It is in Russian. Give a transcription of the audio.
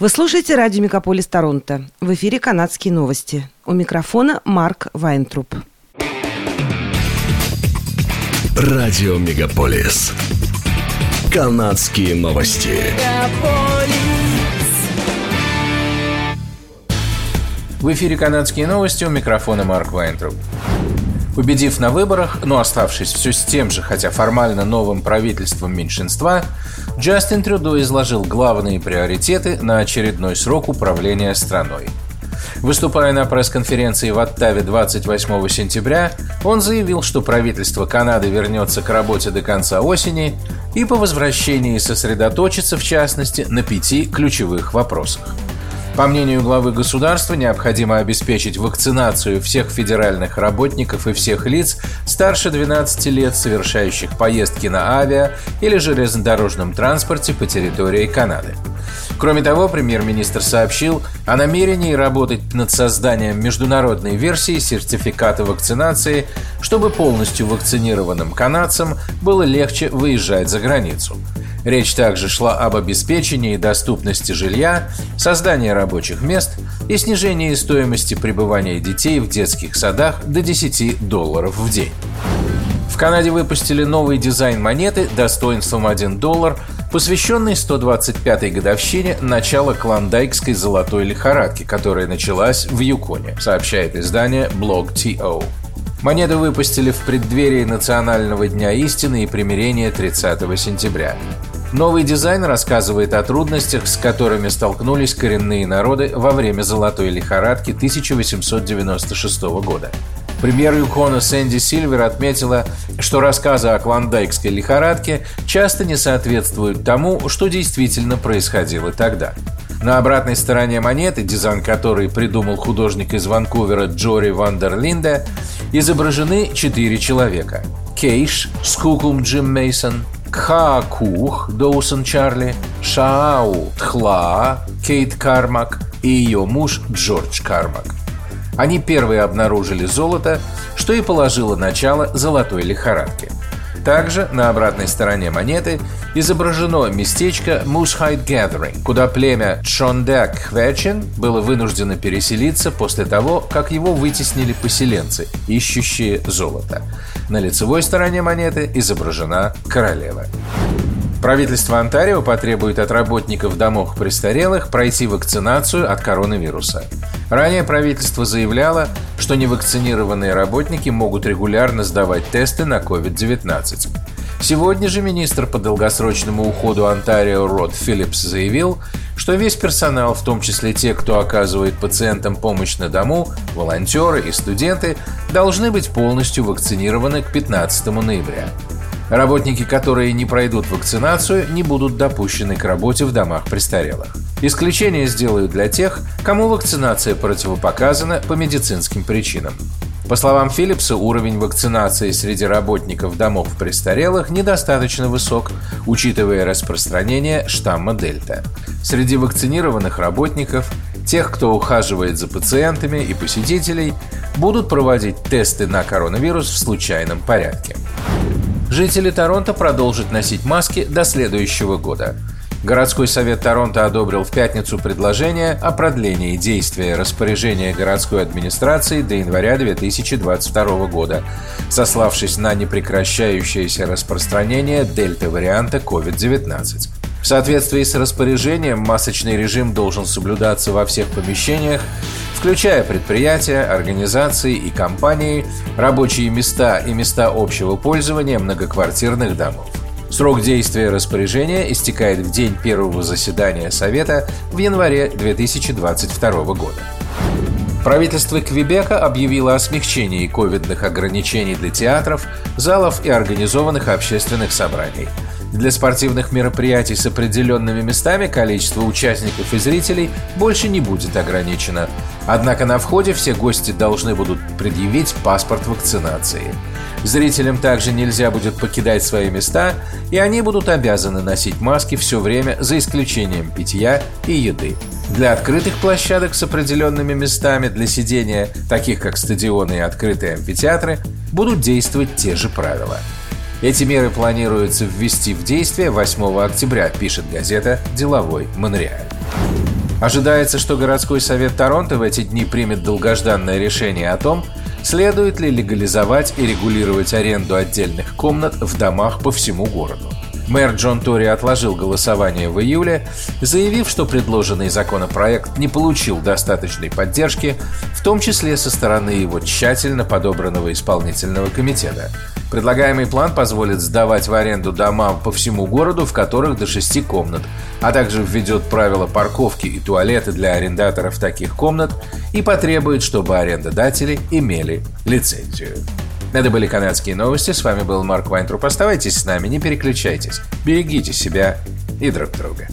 Вы слушаете радио Мегаполис Торонто. В эфире «Канадские новости». У микрофона Марк Вайнтруб. Радио Мегаполис. «Канадские новости». В эфире «Канадские новости», у микрофона Марк Вайнтруб. Победив на выборах, но оставшись все с тем же, хотя формально новым правительством меньшинства, Джастин Трюдо изложил главные приоритеты на очередной срок управления страной. Выступая на пресс-конференции в Оттаве 28 сентября, он заявил, что правительство Канады вернется к работе до конца осени и по возвращении сосредоточится, в частности, на 5 ключевых вопросах. По мнению главы государства, необходимо обеспечить вакцинацию всех федеральных работников и всех лиц старше 12 лет, совершающих поездки на авиа- или железнодорожном транспорте по территории Канады. Кроме того, премьер-министр сообщил о намерении работать над созданием международной версии сертификата вакцинации, чтобы полностью вакцинированным канадцам было легче выезжать за границу. Речь также шла об обеспечении доступности жилья, создании рабочих мест и снижении стоимости пребывания детей в детских садах до $10 в день. В Канаде выпустили новый дизайн монеты достоинством $1, посвященный 125-й годовщине начала клондайкской золотой лихорадки, которая началась в Юконе, сообщает издание BlogTO. Монеты выпустили в преддверии Национального дня истины и примирения 30 сентября. Новый дизайн рассказывает о трудностях, с которыми столкнулись коренные народы во время золотой лихорадки 1896 года. Премьер Юкона Сэнди Сильвер отметила, что рассказы о клондайкской лихорадке часто не соответствуют тому, что действительно происходило тогда. На обратной стороне монеты, дизайн которой придумал художник из Ванкувера Джори Ван дер Линде, изображены 4 человека: Кейш, Скукум Джим Мейсон, Кхаакух, Доусон Чарли, Шаау Тхлаа, Кейт Кармак и ее муж Джордж Кармак. Они первые обнаружили золото, что и положило начало золотой лихорадке. Также на обратной стороне монеты изображено местечко Moosehide Gathering, куда племя Чондек Хвечен было вынуждено переселиться после того, как его вытеснили поселенцы, ищущие золото. На лицевой стороне монеты изображена королева. Правительство Онтарио потребует от работников домов престарелых пройти вакцинацию от коронавируса. Ранее правительство заявляло, что невакцинированные работники могут регулярно сдавать тесты на COVID-19. Сегодня же министр по долгосрочному уходу Онтарио Род Филиппс заявил, что весь персонал, в том числе те, кто оказывает пациентам помощь на дому, волонтеры и студенты, должны быть полностью вакцинированы к 15 ноября. Работники, которые не пройдут вакцинацию, не будут допущены к работе в домах престарелых. Исключение сделают для тех, кому вакцинация противопоказана по медицинским причинам. По словам Филипса, уровень вакцинации среди работников домов престарелых недостаточно высок, учитывая распространение штамма Дельта. Среди вакцинированных работников, тех, кто ухаживает за пациентами и посетителей, будут проводить тесты на коронавирус в случайном порядке. Жители Торонто продолжат носить маски до следующего года. Городской совет Торонто одобрил в пятницу предложение о продлении действия распоряжения городской администрации до января 2022 года, сославшись на непрекращающееся распространение дельта-варианта COVID-19. В соответствии с распоряжением масочный режим должен соблюдаться во всех помещениях, включая предприятия, организации и компании, рабочие места и места общего пользования многоквартирных домов. Срок действия распоряжения истекает в день первого заседания Совета в январе 2022 года. Правительство Квебека объявило о смягчении ковидных ограничений для театров, залов и организованных общественных собраний. Для спортивных мероприятий с определенными местами количество участников и зрителей больше не будет ограничено. Однако на входе все гости должны будут предъявить паспорт вакцинации. Зрителям также нельзя будет покидать свои места, и они будут обязаны носить маски все время, за исключением питья и еды. Для открытых площадок с определенными местами для сидения, таких как стадионы и открытые амфитеатры, будут действовать те же правила. Эти меры планируется ввести в действие 8 октября, пишет газета «Деловой Монреаль». Ожидается, что городской совет Торонто в эти дни примет долгожданное решение о том, следует ли легализовать и регулировать аренду отдельных комнат в домах по всему городу. Мэр Джон Тори отложил голосование в июле, заявив, что предложенный законопроект не получил достаточной поддержки, в том числе со стороны его тщательно подобранного исполнительного комитета. Предлагаемый план позволит сдавать в аренду дома по всему городу, в которых до 6 комнат, а также введет правила парковки и туалеты для арендаторов таких комнат и потребует, чтобы арендодатели имели лицензию. Это были «Канадские новости». С вами был Марк Вайнтруб. Оставайтесь с нами, не переключайтесь. Берегите себя и друг друга.